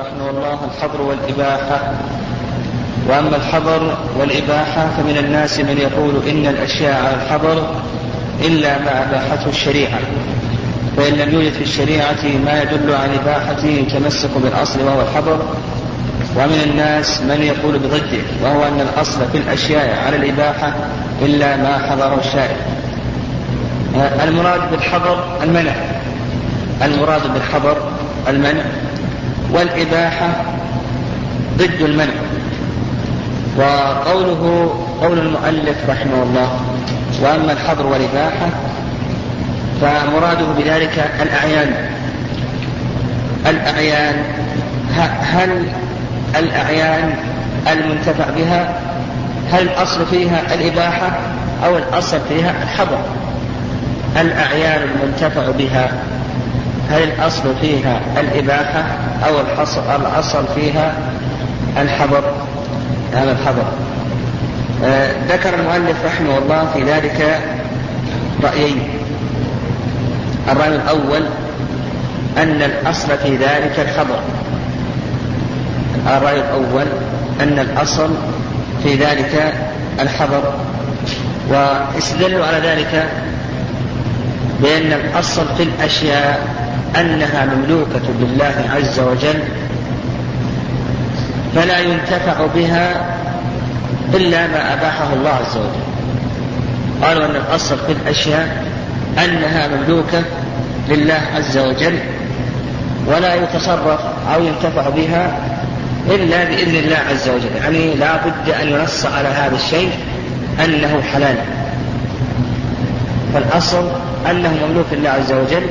رحمه الله الحظر والإباحة. وأما الحظر والإباحة فمن الناس من يقول إن الأشياء الحظر إلا ما أباحته الشريعة، فإن لم يوجد في الشريعة ما يدل عن إباحته تمسكوا بالأصل وهو الحظر. ومن الناس من يقول بضده، وهو أن الأصل في الأشياء على الإباحة إلا ما حظره الشارع. المراد بالحظر المنع، المراد بالحظر المنع، والإباحة ضد المنع. وقوله قول المؤلف رحمه الله وأما الحظر والإباحة فمراده بذلك الأعيان. الأعيان، هل الأعيان المنتفع بها هل الأصل فيها الإباحة أو الأصل فيها الحظر؟ الأعيان المنتفع بها هل الأصل فيها الإباحة أو الأصل فيها الحظر؟ هذا الحظر. ذكر المؤلف رحمه الله في ذلك رأيين. الرأي الأول أن الأصل في ذلك الحظر، الرأي الأول أن الأصل في ذلك الحظر، واستدلوا على ذلك بأن الأصل في الأشياء أنها مملوكة لله عز وجل، فلا ينتفع بها إلا ما أباحه الله عز وجل. قالوا أن الأصل في الأشياء أنها مملوكة لله عز وجل، ولا يتصرف أو ينتفع بها إلا بإذن الله عز وجل، يعني لا بد أن ينص على هذا الشيء أنه حلال، فالأصل أنه مملوك لله عز وجل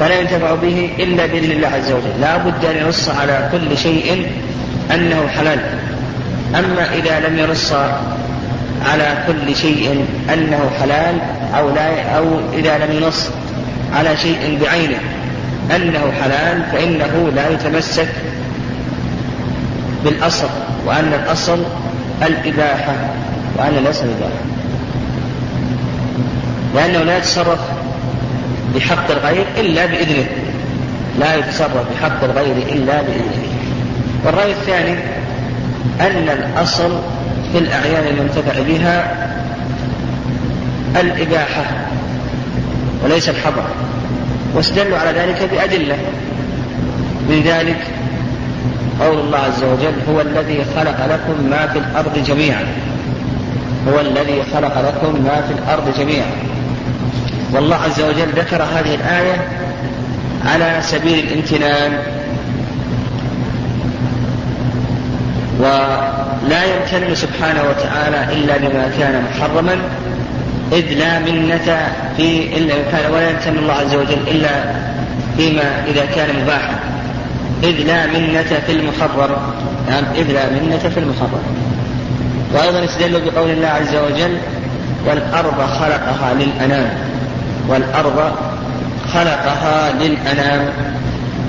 فلا ينتفع به إلا بإذن الله عز وجل، لا بد أن ينص على كل شيء أنه حلال. أما إذا لم ينص على كل شيء أنه حلال أو إذا لم ينص على شيء بعينه أنه حلال فإنه لا يتمسك بالأصل، وأن الأصل الإباحة، وأن الأصل الإباحة لأنه لا يتصرف بحق الغير إلا بإذنه، لا يتصرف بحق الغير إلا بإذنه. والرأي الثاني أن الأصل في الأعيان المنتفع بها الإباحة وليس الحظر، واستدلوا على ذلك بأدلة، من ذلك قول الله عز وجل هو الذي خلق لكم ما في الأرض جميعا، هو الذي خلق لكم ما في الأرض جميعا. والله عز وجل ذكر هذه الآية على سبيل الامتنان، ولا يمتنن سبحانه وتعالى إلا بما كان محرما، إذ لا منة في إلا كان، ولا يمتنن الله عز وجل إلا فيما إذا كان مباحا، إذ لا منة في المحرم، نعم يعني إذ لا منة في المحرم. وأيضا استدلوا بقول الله عز وجل والأرض خلقها للأنام، والأرض خلقها للأنام،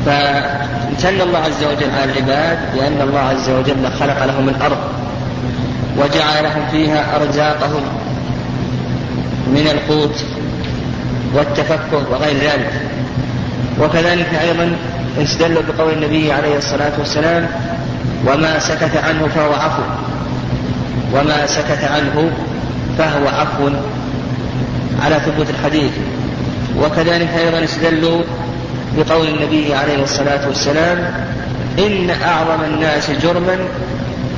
فامتن الله عز وجل على العباد لأن الله عز وجل خلق لهم الأرض وجعل لهم فيها أرزاقهم من القوت والتفكه وغير ذلك. وكذلك أيضا استدلوا بقول النبي عليه الصلاة والسلام وما سكت عنه فهو عفو، وما سكت عنه فهو عفو، على ثبوت الحديث. وكذلك أيضا استدلوا بقول النبي عليه الصلاة والسلام إن أعظم الناس جرما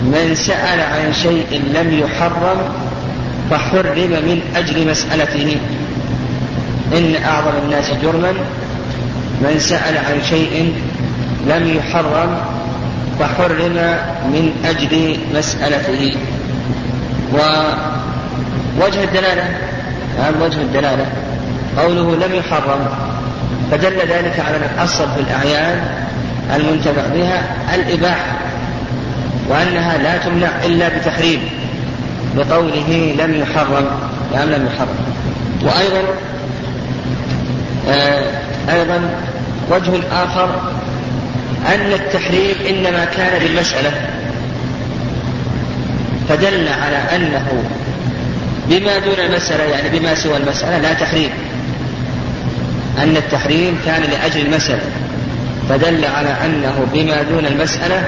من سأل عن شيء لم يحرم فحرم من أجل مسألته، إن أعظم الناس جرما من سأل عن شيء لم يحرم فحرم من أجل مسألته. ووجه الدلالة، وجه الدلالة قوله لم يحرم، فدل ذلك على أن الأصل في الأعيان المنتفع بها الإباحة، وأنها لا تمنع إلا بتحريم، بقوله لم يحرم، يعني لم يحرم. وأيضا أيضا وجه آخر أن التحريم إنما كان بالمسألة، فدل على أنه بما دون المسألة، يعني بما سوى المسألة لا تحريم، أن التحريم كان لأجل المسألة، فدل على أنه بما دون المسألة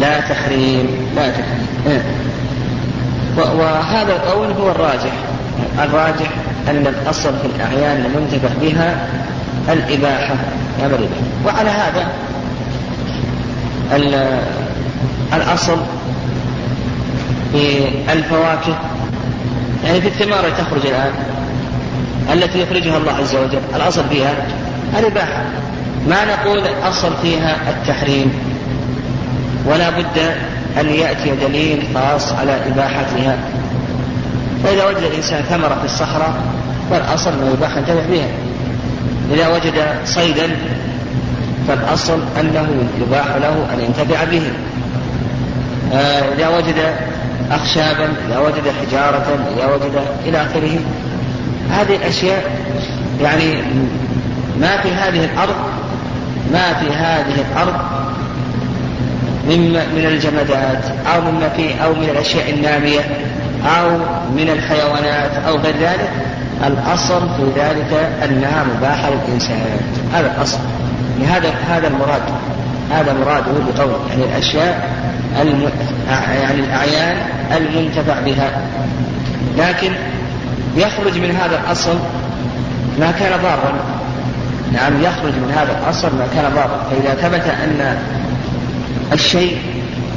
لا تحريم وهذا القول هو الراجح أن الأصل في الأعيان المنتفع بها الإباحة وعلى هذا الأصل في الفواكه يعني في الثمار تخرج الآن التي يخرجها الله عز وجل الأصل فيها الإباحة، ما نقول الأصل فيها التحريم، ولا بد أن يأتي دليل خاص على إباحتها. فإذا وجد الإنسان ثمرة في الصحراء فالأصل أنه يباح أن ينتفع بها، إذا وجد صيدا فالأصل أنه يباح له أن ينتفع به، إذا وجد أخشابا، إذا وجد حجارة، إذا وجد إلى آخره. هذه الأشياء يعني ما في هذه الأرض من الجمادات أو من الأشياء النامية أو من الحيوانات أو غير ذلك، الأصل في ذلك أنها مباحة للإنسان. هذا الأصل، هذا المراد هو بقول يعني الأشياء يعني الأعيان المنتفع بها. لكن يخرج من هذا الأصل ما كان ضارا، نعم يخرج من هذا الأصل ما كان ضارا. فإذا ثبت أن الشيء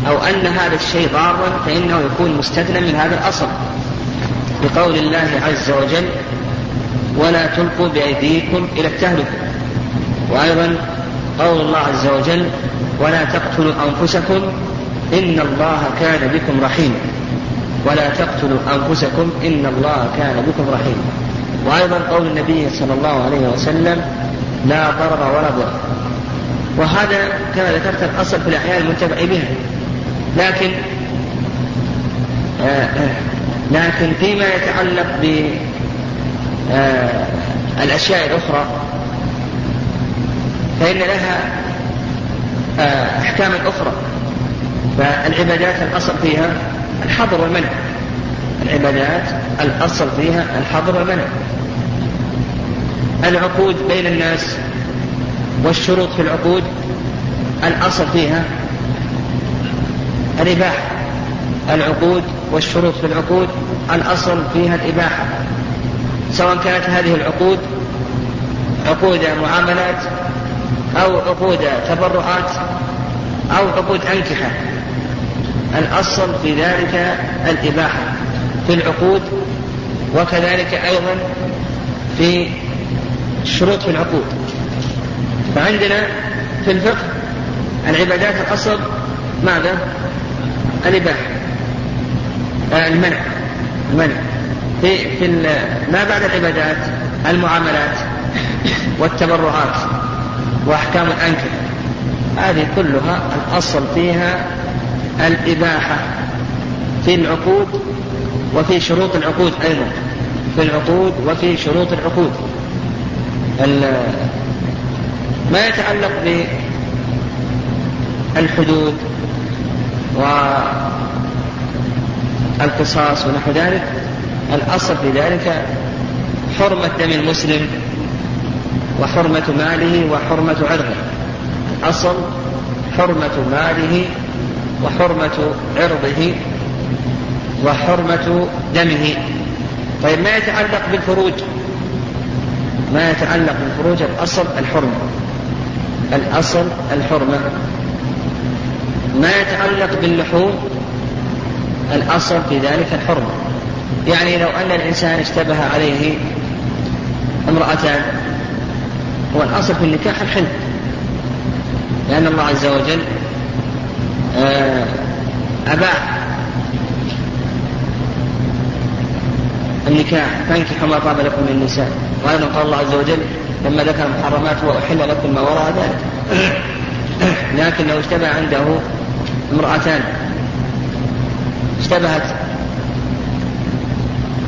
أو أن هذا الشيء ضارا فإنه يكون مستثنى من هذا الأصل، بقول الله عز وجل ولا تلقوا بأيديكم إلى التهلكة، وأيضا قول الله عز وجل ولا تقتلوا أنفسكم إن الله كان بكم رحيما، ولا تقتلوا أنفسكم إن الله كان بكم رحيما، وأيضا قول النبي صلى الله عليه وسلم لا ضرر ولا ضرر. وهذا كما ذكرت الأصل في الأحيان المنتفع بها، لكن فيما يتعلق بالأشياء الأخرى فإن لها أحكام أخرى. فالعبادات الأصل فيها الحظر والمنع، العقود بين الناس والشروط في العقود الأصل فيها الإباحة، سواء كانت هذه العقود عقود معاملات أو عقود تبرعات أو عقود أنكحة، الأصل في ذلك الإباحة في العقود، وكذلك أيضا في شروط في العقود. فعندنا في الفقه العبادات الأصل ماذا؟ الإباحة، المنع. في ما بعد العبادات المعاملات والتبرعات وأحكام الأنكر، هذه كلها الأصل فيها الإباحة في العقود وفي شروط العقود، أيضا في العقود وفي شروط العقود. ما يتعلق بالحدود والقصاص ونحو ذلك، الأصل في ذلك حرمة دم المسلم وحرمة ماله وحرمة عرضه، الأصل حرمة ماله وحرمة عرضه وحرمة دمه. طيب ما يتعلق بالفروج الأصل الحرمة. ما يتعلق باللحوم الأصل في ذلك الحرمة، يعني لو أن الإنسان اشتبه عليه امرأتان والأصل في النكاح الحل، لأن الله عز وجل أباح النكاح، فانكحوا ما طاب لكم من النساء، وأيضا قال الله عز وجل لما ذكر المحرمات وأحل لكم ما وراء ذلك. لكن لو اشتبه عنده امرأتان، اشتبهت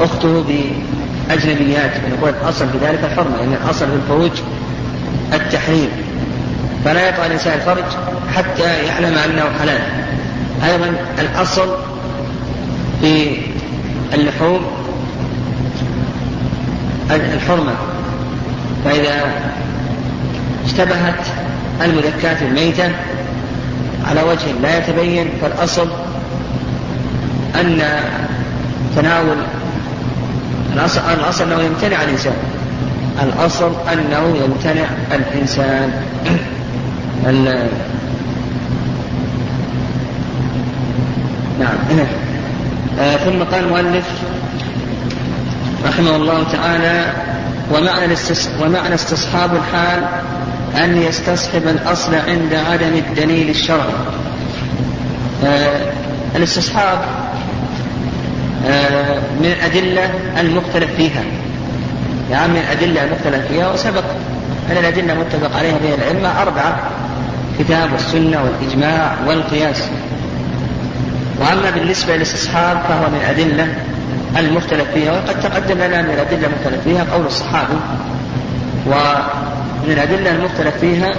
أخته بأجنبيات، فنقول الأصل في ذلك الحرمة، لأن يعني الأصل في الفروج التحريم، فلا يقع الإنسان الفرج حتى يعلم أنه حلال. أيضا الأصل في اللحوم الحرمة، فإذا اشتبهت المذكات الميتة على وجه لا يتبين، فالأصل أن تناول الأصل أنه يمتنع الإنسان، الأصل أنه يمتنع الإنسان. نعم. ثم قال المؤلف رحمه الله تعالى: ومعنى استصحاب الحال أن يستصحب الأصل عند عدم الدليل الشرعي. الاستصحاب من الأدلة المختلف فيها، يعني من الأدلة المختلف فيها، وسبق أن الأدلة متفق عليها بين العلماء أربعة: كتاب والسنة والإجماع والقياس. وأما بالنسبة للاستصحاب فهو من الأدلة المختلف فيها، وقد تقدم لنا من الأدلة المختلف فيها قول الصحابة، ومن الأدلة المختلف فيها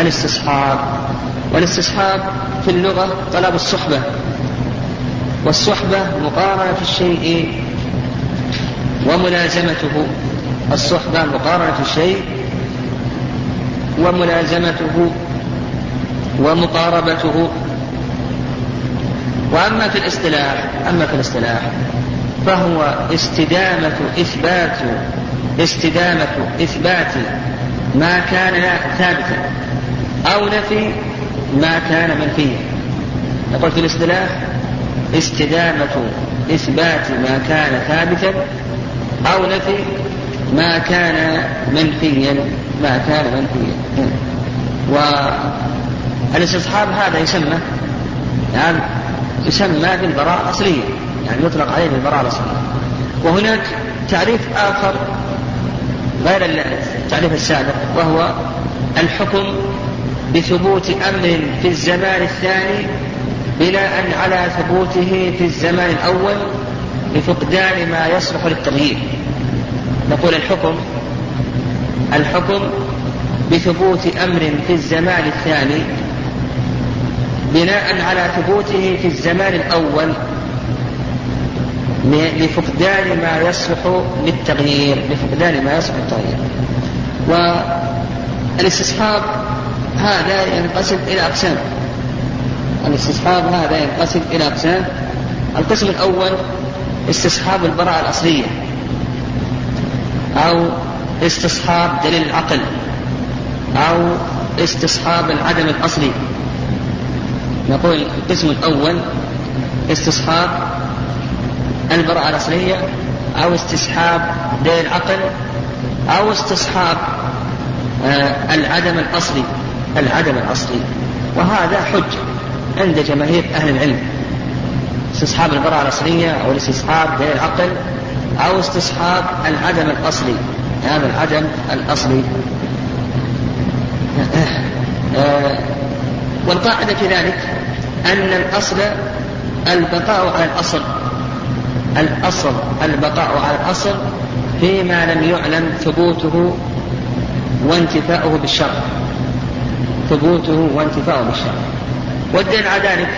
الاستصحاب. والاستصحاب في اللغة طلب الصحبة، والصحبة مقارنة الشيء وملازمته، الصحبة مقارنة الشيء وملازمته ومقاربته. وأما في الاصطلاح، فهو استدامة إثبات ما كان ثابتا أو نفي ما كان منفيا. نقول في الاصطلاح استدامة إثبات ما كان ثابتا أو نفي ما كان منفيا والاستصحاب هذا يسمى في البراءة الأصلية، يعني يطلق عليه البراءة الأصلية. وهناك تعريف آخر غير التعريف السابق، وهو الحكم بثبوت أمر في الزمان الثاني بناء على ثبوته في الزمان الأول لفقدان ما يصلح للتغيير. نقول الحكم بثبوت أمر في الزمان الثاني بناء على ثبوته في الزمان الأول لفقدان ما يصلح للتغيير والاستصحاب هذا ينقسم إلى أقسام. القسم الأول استصحاب البراءة الأصلية أو استصحاب دليل العقل أو استصحاب العدم الأصلي. نقول القسم الأول استصحاب البراءة الأصلية أو استصحاب دليل العقل أو استصحاب العدم الأصلي وهذا حج عند جماهير أهل العلم، استصحاب البراءة الأصلية أو استصحاب دليل العقل أو استصحاب العدم الأصلي. هذا العدم الأصلي والقاعدة في ذلك أن الأصل البقاء على الأصل، فيما لم يعلم ثبوته وانتفاؤه بالشرع، والدين على ذلك،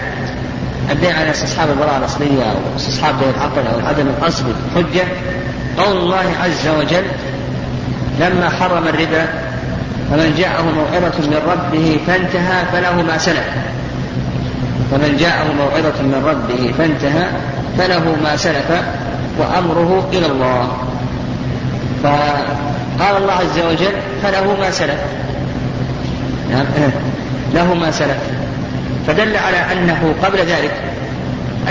الدين على استصحاب البراءة الأصلية أو استصحاب دين العقل أو العدم الأصلي حجة قول الله عز وجل لما حرم الربا: فمن جاءه موعظة من ربه فانتهى فله ما سلف. وأمره إلى الله. فقال الله عز وجل فله ما سلف، فدل على أنه قبل ذلك،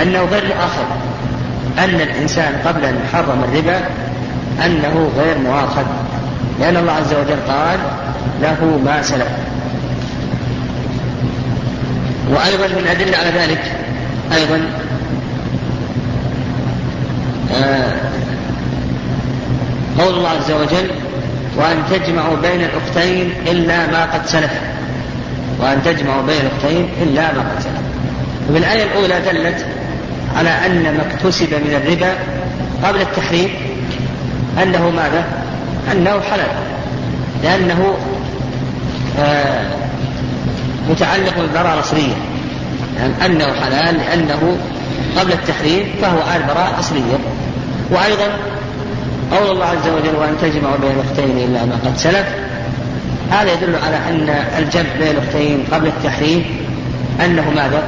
أنه غير آخر، أن الإنسان قبل أن يحرم الربا أنه غير مؤاخذ، لأن الله عز وجل قال له ما سلف. وأيضا من الأدلة على ذلك أيضا قول الله عز وجل وأن تجمعوا بين الأختين إلا ما قد سلف. وبالآية الأولى دلت على أن ما اكتسب من الربا قبل التحريم أنه ماذا؟ أنه حلال، لأنه متعلق بالبراءة الأصلية، يعني أنه حلال لأنه قبل التحريم فهو على البراءة الأصلية. وأيضا قول الله عز وجل وأن تجمعوا بين الأختين إلا ما قد سلف هذا يدل على أن الجمع بين أختين قبل التحريم أنه ماذا؟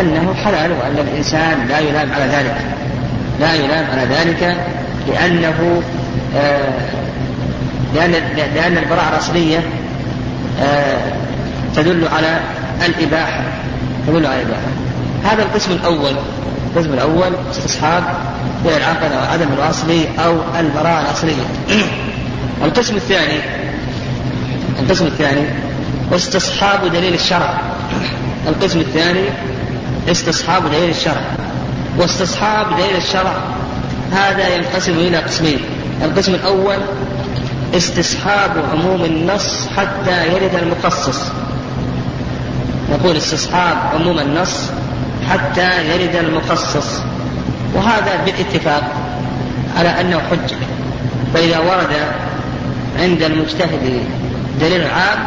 أنه حلال، وأن الإنسان لا يلام على ذلك، لا يلام على ذلك، لأنه لأن البراءة الأصلية تدل على الإباحة، تدل على الإباحة. هذا القسم الأول، القسم الأول استصحاب بين العقد أو عدم الأصلي أو البراءة الأصلية. القسم الثاني، القسم الثاني استصحاب دليل الشرع. القسم الثاني استصحاب دليل الشرع، واستصحاب دليل الشرع هذا ينقسم إلى قسمين. القسم الأول استصحاب عموم النص حتى يرد المخصص، نقول استصحاب عموم النص حتى يرد المخصص، وهذا بالاتفاق على أنه حجة، فإذا ورد عند المجتهد دليل عام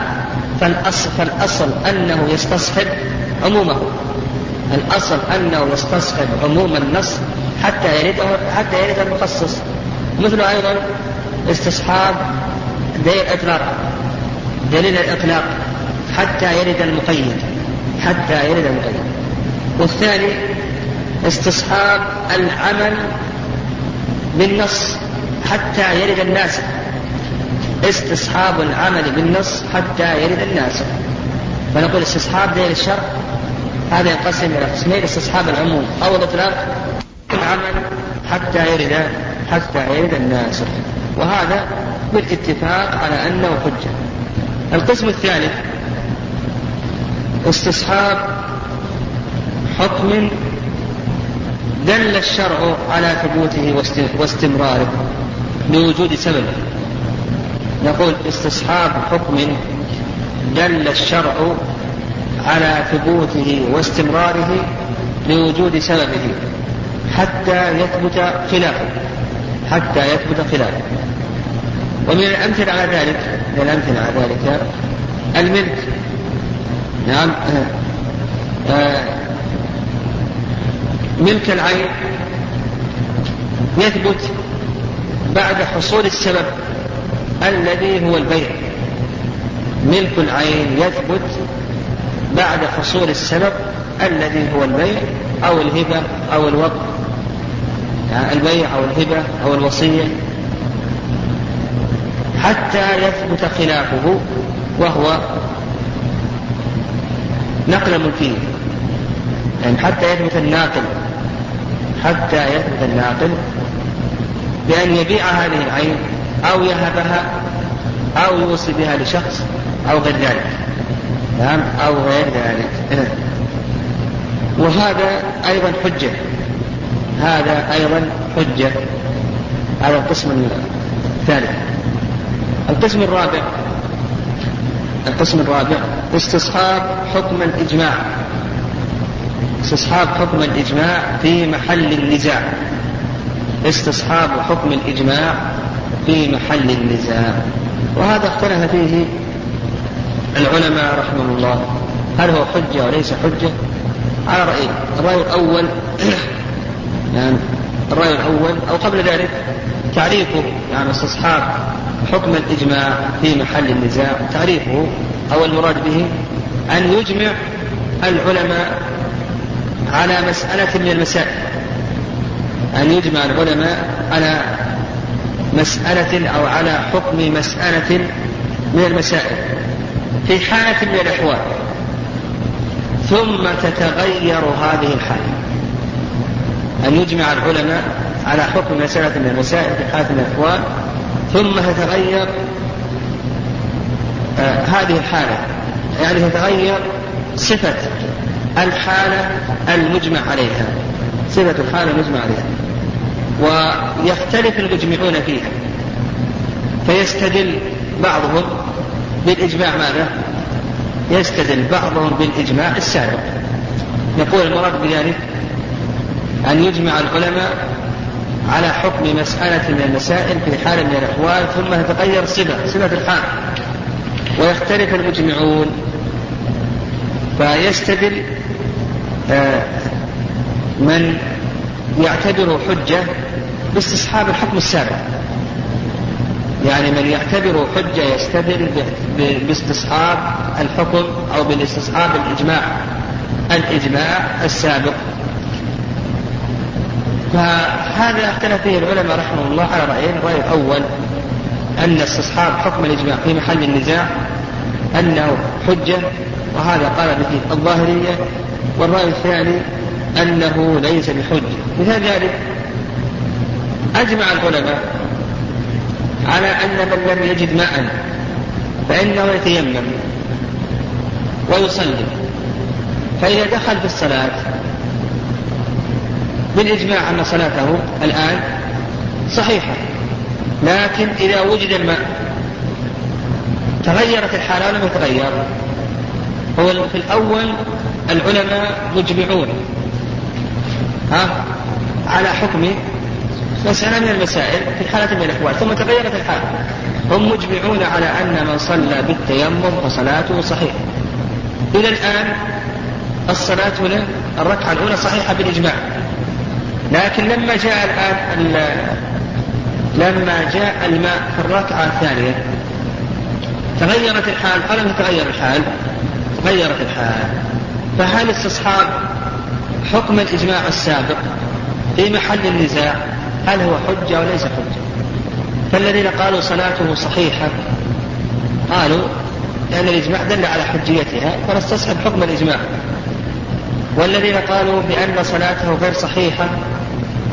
فالأصل أنه يستصحب عمومه، الأصل أنه يستصحب عموم النص حتى يرد المخصص. مثل أيضا استصحاب دليل الإطلاق، دليل الإطلاق حتى يرد المقيد، حتى يرد المقيد. والثاني استصحاب العمل بالنص حتى يرد الناسخ، استصحاب العمل بالنص حتى يرد الناسخ. فنقول استصحاب دليل الشرع هذا ينقسم إلى قسمين، استصحاب العموم أو الإطلاق، العمل حتى يرد الناسخ، وهذا بالاتفاق على أنه حجة. القسم الثالث استصحاب حكم دل الشرع على ثبوته واستمراره لوجود سببه، نقول استصحاب حكم دل الشرع على ثبوته واستمراره لوجود سببه حتى يثبت خلافه، حتى يثبت خلافه. ومن الأمثلة على ذلك، من الأمثلة على ذلك الملك. نعم، ملك العين يثبت بعد حصول السبب الذي هو البيع، ملك العين يثبت بعد حصول السبب الذي هو البيع أو الهبة أو الوقف، يعني البيع أو الهبة أو الوصية، حتى يثبت خلافه وهو نقل ملكي، يعني حتى يثبت الناقل، حتى يثبت الناقل بأن يبيع هذه العين أو يهبها أو يوصي بها لشخص أو غير ذلك، نعم أو غير ذلك. وهذا أيضا حجة، هذا أيضا حجة على القسم الثالث. القسم الرابع، القسم الرابع استصحاب حكم الإجماع، استصحاب حكم الإجماع في محل النزاع، استصحاب حكم الإجماع في محل النزاع. وهذا اختلف فيه العلماء رحمهم الله، هل هو حجة وليس حجة؟ على رأيين، الرأي الأول يعني الرأي الأول أو قبل ذلك تعريفه، يعني استصحاب حكم الإجماع في محل النزاع، تعريفه أو المراد به أن يجمع العلماء على مسألة من المسائل، أن يجمع العلماء على مسألة أو على حكم مسألة من المسائل في حالة من الأحوال، ثم تتغير هذه الحالة. أن يجمع العلماء على حكم مسألة من المسائل في حالة من الأحوال ثم تتغير هذه الحالة، يعني تتغير صفة الحالة المجمع عليها، صفة الحالة المجمع عليها، ويختلف المجمعون فيها، فيستدل بعضهم بالإجماع، ماذا؟ يستدل بعضهم بالإجماع السابق. يقول المراد بذلك أن يجمع العلماء على حكم مسألة من المسائل في حال من الأحوال ثم تتغير صفة الحال ويختلف المجمعون، فيستدل من يعتبره حجة باستصحاب الحكم السابق، يعني من يعتبره حجة يستدل باستصحاب الحكم أو بالاستصحاب الإجماع السابق. فهذا اختلف فيه العلماء رحمه الله على رأيين. الرأي الأول أن استصحاب حكم الإجماع في محل النزاع أنه حجة، وهذا قال به الظاهرية. والرأي الثاني أنه ليس بحجة. مثال ذلك أجمع العلماء على أن من لم يجد ماء فإنه يتيمم ويصلي، فإذا دخل في الصلاة بالإجماع أن صلاته الآن صحيحة، لكن إذا وجد الماء تغيرت الحالة ولم يتغير. هو في الأول العلماء مجمعون على حكم مسألة من المسائل في حالة من الأحوال، ثم تغيرت الحال. هم مجمعون على أن من صلى بالتيمم فصلاته صحيحة. إلى الآن الصلاة هنا الركعة الأولى صحيحة بالإجماع، لكن لما جاء الماء في الركعة الثانية تغيرت الحال أو لم تتغير الحال؟ تغيرت الحال. فهل استصحاب حكم الإجماع السابق في محل النزاع هل هو حجة وليس حجة؟ فالذين قالوا صلاته صحيحة قالوا لأن الإجماع دل على حجيتها فنستصحب حكم الإجماع، والذين قالوا بأن صلاته غير صحيحة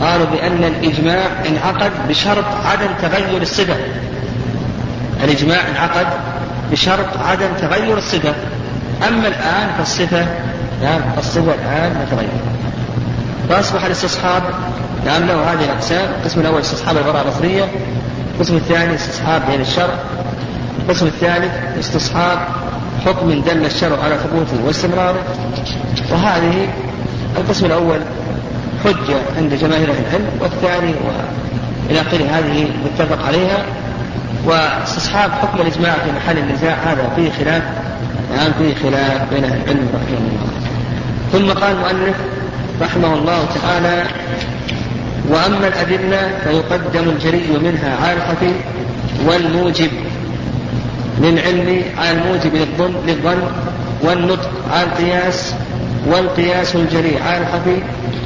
قالوا بأن الإجماع انعقد بشرط عدم تغير الصفة. الإجماع انعقد بشرط عدم تغير الصفة، أما الآن فالصفة الصفة الآن متغيرة، فأصبح الاستصحاب له هذه الأقسام. القسم الأول استصحاب البراءة الأصلية، القسم الثاني استصحاب بين الشرع، القسم الثالث استصحاب حكم دل الشرع على ثبوته واستمراره. وهذه القسم الأول حجة عند جماهير العلم، والثاني وإلى آخره هذه متفق عليها. واستصحاب حكم الإجماع في محل النزاع هذا فيه خلاف بين أهل العلم رحمه الله. ثم قال المؤلف رحمه الله تعالى: وأما الأدلة فيقدم الجري منها على الخفي والموجب للعلم على الموجب للظن، والنطق على القياس، والقياس الجري على الخفي،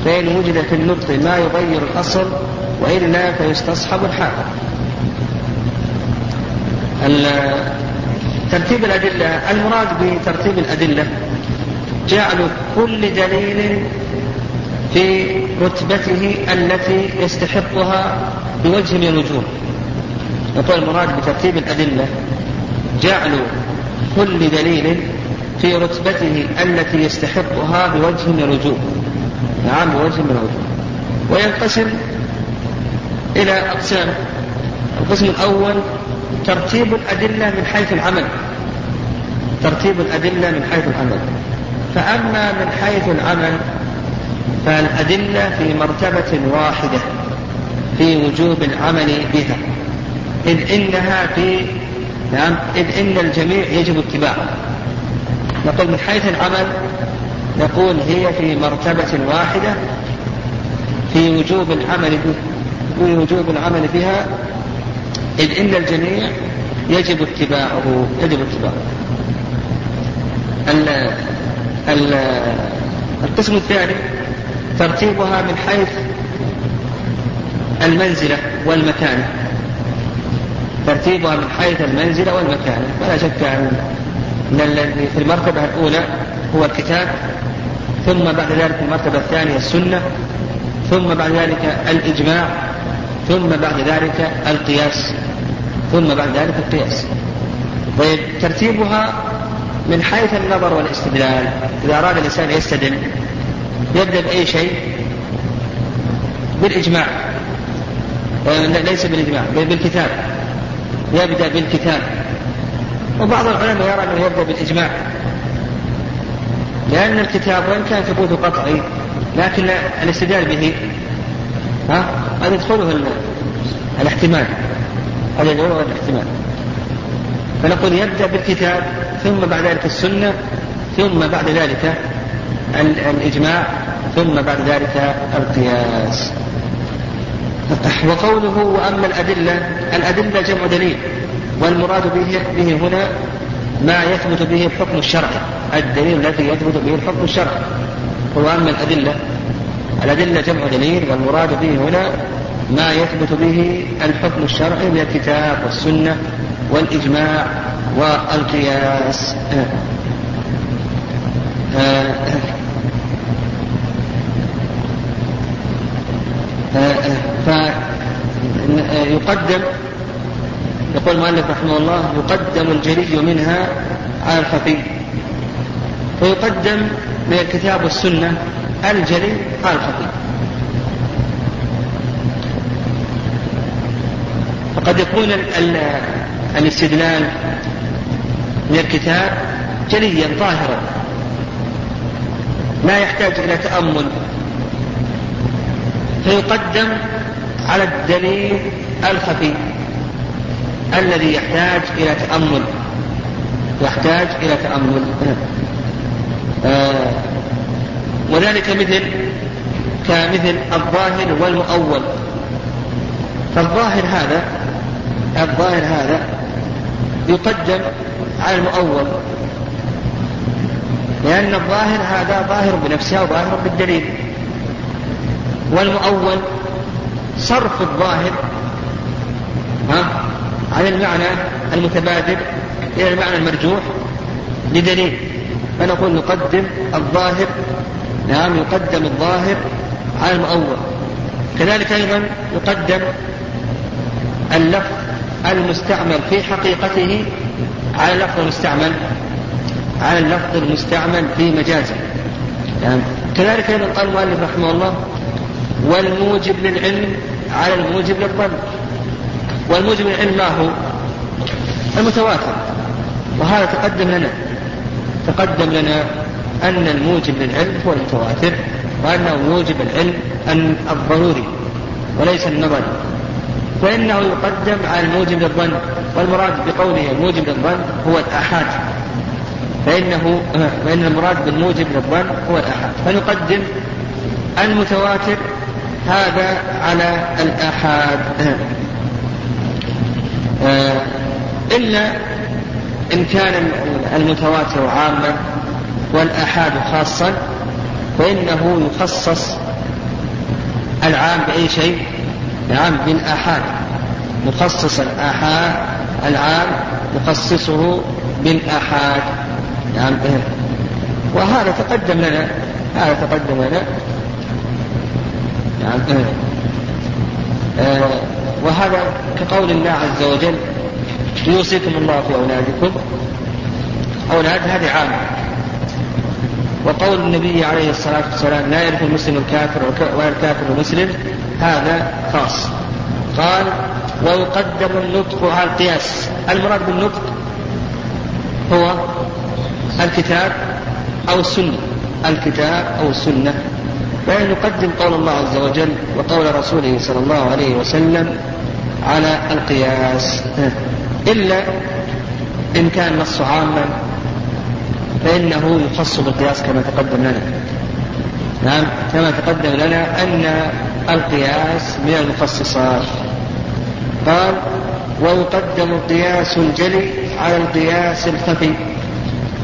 فإن وجد في النطق ما يغير الأصل وإلا فيستصحب الحال. ترتيب الأدلة، المراد بترتيب الأدلة جعل كل دليل في رتبته التي يستحقها بوجه من الوجوه. يقول المراد بترتيب الأدلة جعل كل دليل في رتبته التي يستحقها بوجه من الوجوه، بوجه من الوجوه. وينقسم إلى أقسام. القسم الأول ترتيب الأدلة من حيث العمل، ترتيب الأدلة من حيث العمل. فأما من حيث العمل فالأدلة في مرتبة واحدة في وجوب العمل بها، إذ إنها في إذ إن الجميع يجب اتباعها. نقول من حيث العمل نقول هي في مرتبة واحدة في وجوب العمل بها، إذ إن الجميع يجب اتباعه. القسم الثاني ترتيبها من حيث المنزلة والمكانة، ترتيبها من حيث المنزلة والمكانة. ولا شك أن الذي في المرتبة الأولى هو الكتاب، ثم بعد ذلك المرتبة الثانية السنة، ثم بعد ذلك الإجماع، ثم بعد ذلك القياس، طيب ترتيبها من حيث النظر والاستدلال. إذا أراد الإنسان يستدل يبدأ بأي شيء؟ بالإجماع، ليس بالإجماع، بالكتاب، يبدأ بالكتاب. وبعض العلماء يرى أنه يبدأ بالإجماع، لأن الكتاب وإن كان ثبوته قطعي لكن الاستدلال به قد يدخله الاحتمال، فنقول يبدأ بالكتاب، ثم بعد ذلك السنة، ثم بعد ذلك الإجماع، ثم بعد ذلك القياس. وقوله وأما الأدلة، الأدلة جمع دليل، والمراد به هنا ما يثبت به الحكم الشرعي، الدليل الذي يثبت به الحكم الشرعي. وأما الأدلة، الأدلة جمع دليل، والمراد به هنا ما يثبت به الحكم الشرعي من الكتاب والسنة والإجماع والقياس. فيقدم، يقول المؤلف رحمه الله: يقدم الجلي منها على الخفي. فيقدم من الكتاب والسنة الجلي على الخفي. فقد يكون الاستدلال من الكتاب جليا ظاهرا لا يحتاج إلى تأمل، فيقدم على الدليل الخفي الذي يحتاج إلى تأمل، وذلك كمثل الظاهر والمؤول. فالظاهر هذا يقدم على المؤول، لأن الظاهر هذا ظاهر بنفسه وظاهر بالدليل، والمؤول صرف الظاهر عن المعنى المتبادل إلى المعنى المرجوح لدليل. فنقول نقدم الظاهر، يقدم الظاهر على المؤول. كذلك أيضا يقدم اللفظ المستعمل في حقيقته على اللفظ المستعمل في مجازه. كذلك أيضا قال المؤلف رحمه الله: والموجب للعلم على الموجب للظن. والموجب للعلم ما هو؟ المتواتر، وهذا تقدم لنا، أن الموجب للعلم هو المتواتر، وأنه موجب العلم الضروري وليس النظري، فإنه يقدم على الموجب للظن. والمراد بقوله الموجب للظن هو الآحاد، فإن المراد بالموجب للظن هو الآحاد، فنقدم المتواتر هذا على الآحاد، إلا إن كان المتواتر عاما والآحاد خاصا، فإنه يخصص العام بأي شيء؟ العام بالآحاد، مخصص الآحاد العام يخصصه بالآحاد. وهذا تقدم لنا، وهذا كقول الله عز وجل: يوصيكم الله في أولادكم. أولاد هذه عامة. وقول النبي عليه الصلاة والسلام: لا يرث المسلم الكافر ولا الكافر المسلم، هذا خاص. قال: ويقدم النطق على القياس. المراد بالنطق هو الكتاب أو السنة، فإن يقدم قول الله عز وجل وقول رسوله صلى الله عليه وسلم على القياس، إلا إن كان نص عاما فإنه يخص بالقياس كما تقدم لنا. كما تقدم لنا أن القياس من المخصصات. قال: ويقدم القياس الجلي على القياس الخفي.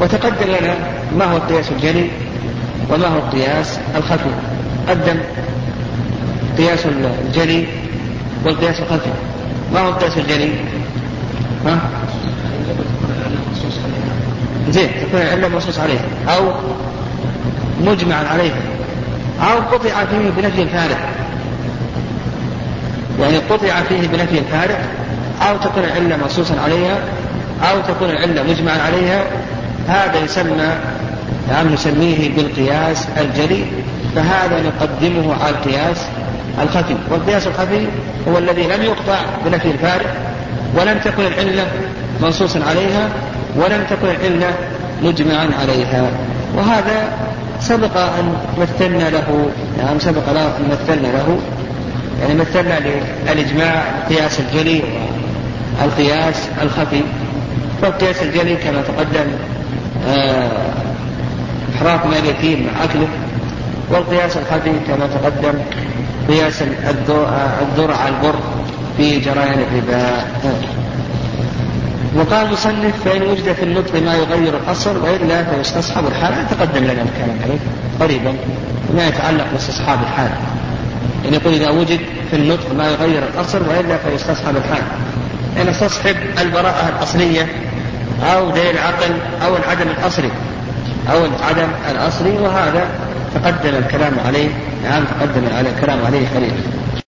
وتقدم لنا ما هو القياس الجلي وما هو القياس الخفي. قدم القياس الجلي والقياس الخفي. ما هو القياس الجلي؟ زين، تكون العلة منصوص عليها أو مجمعا عليها، أو قطع فيه بنفي فارغ، يعني قطع فيه بنفي فارغ، أو تكون العلة منصوصا عليها، أو تكون العلة مجمعا عليها. هذا يسمى، نسميه بالقياس الجلي، فهذا نقدمه على القياس الخفي. والقياس الخفي هو الذي لم يقطع بنفي الفارق، ولم تكن العلة منصوصا عليها، ولم تكن العلة مجمعا عليها. وهذا سبق أن مثلنا له، يعني مثلنا للإجماع القياس الجلي والقياس الخفي. فالقياس الجلي كما تقدم إحراق مال يتيم مع أكله، والقياس الخفي كما تقدم قياس الذرع البر في جرائم الربا. وقال مصنف: فإن وجد في النطق ما يغير الأصل وإلا فيستصحب الحال. تقدم لنا الكلام عليه قريبا ما يتعلق باستصحاب الحال، يعني يقول إذا وجد في النطق ما يغير الأصل وإلا فيستصحب الحال، يعني استصحب البراءة الأصلية أو دليل العقل أو العدم الأصلي وهذا تقدم الكلام عليه. نعم، تقدم على الكلام عليه قليلا.